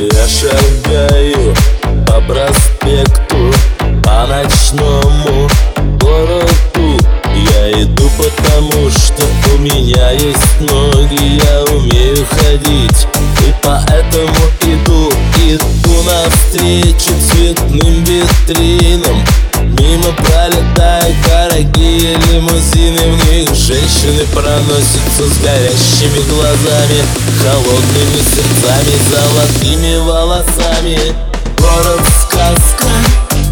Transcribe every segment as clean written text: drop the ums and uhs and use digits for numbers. Я шагаю по проспекту, по ночному городу. Я иду, потому что у меня есть ноги. Я умею ходить, и поэтому иду навстречу цветным витринам. Мимо пролетают дорогие лимузины, в них женщины проносятся с горящими глазами, холодными сердцами, золотыми волосами. Город сказка,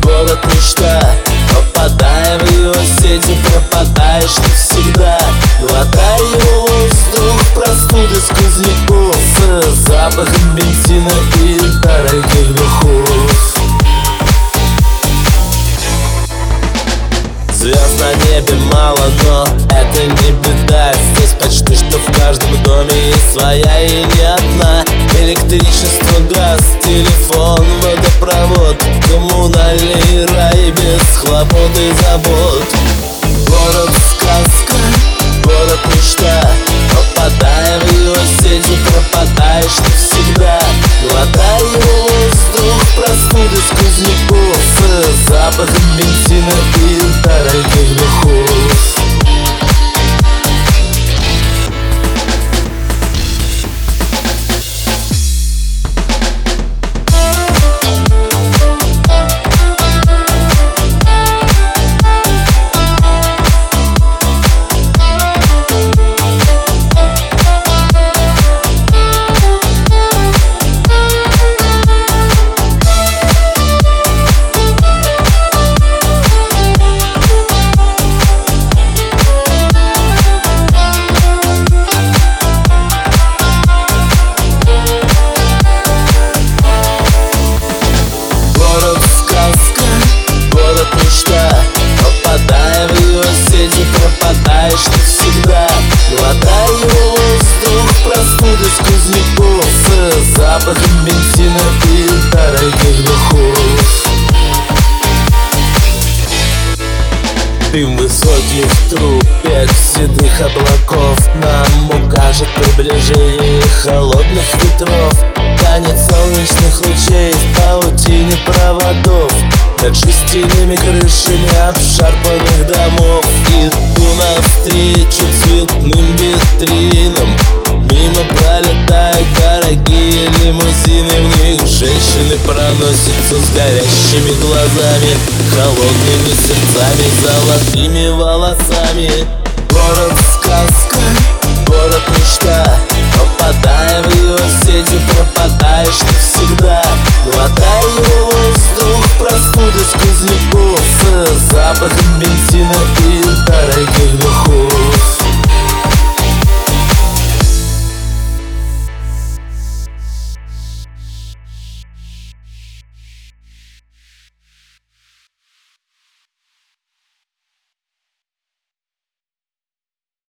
город мечта. Попадая в его сети, пропадаешь навсегда. Глотай его воздух, простуды сквозняков, с запахом бензина и дорогих духов. Звезд на небе мало, но это не беда. Здесь почти что в каждом доме есть своя и не одна. Электричество, газ, телефон, водопровод, коммунальный рай без хлопот и забот. Город сказка, город мечта. Попадая в его сети, пропадаешь навсегда. Глотай его воздух, простуды сквозняков, с запахом бензина и дорогих духов. Запахом бензина и дорогих духов. Дым высоких трубок, седых облаков нам укажет приближение холодных ветров. Танец солнечных лучей в паутине проводов, над жестяными крышами обшарпанных домов. Иду навстречу цветным витринам, мимо пролетают дорогие лимузины, в них женщины проносятся с горящими глазами, холодными сердцами, золотыми волосами. Город сказка, город мечта. Попадая в его сети, пропадаешь навсегда. Глотай его воздух, простуды сквозняков, с запахом бензина и дорогих духов.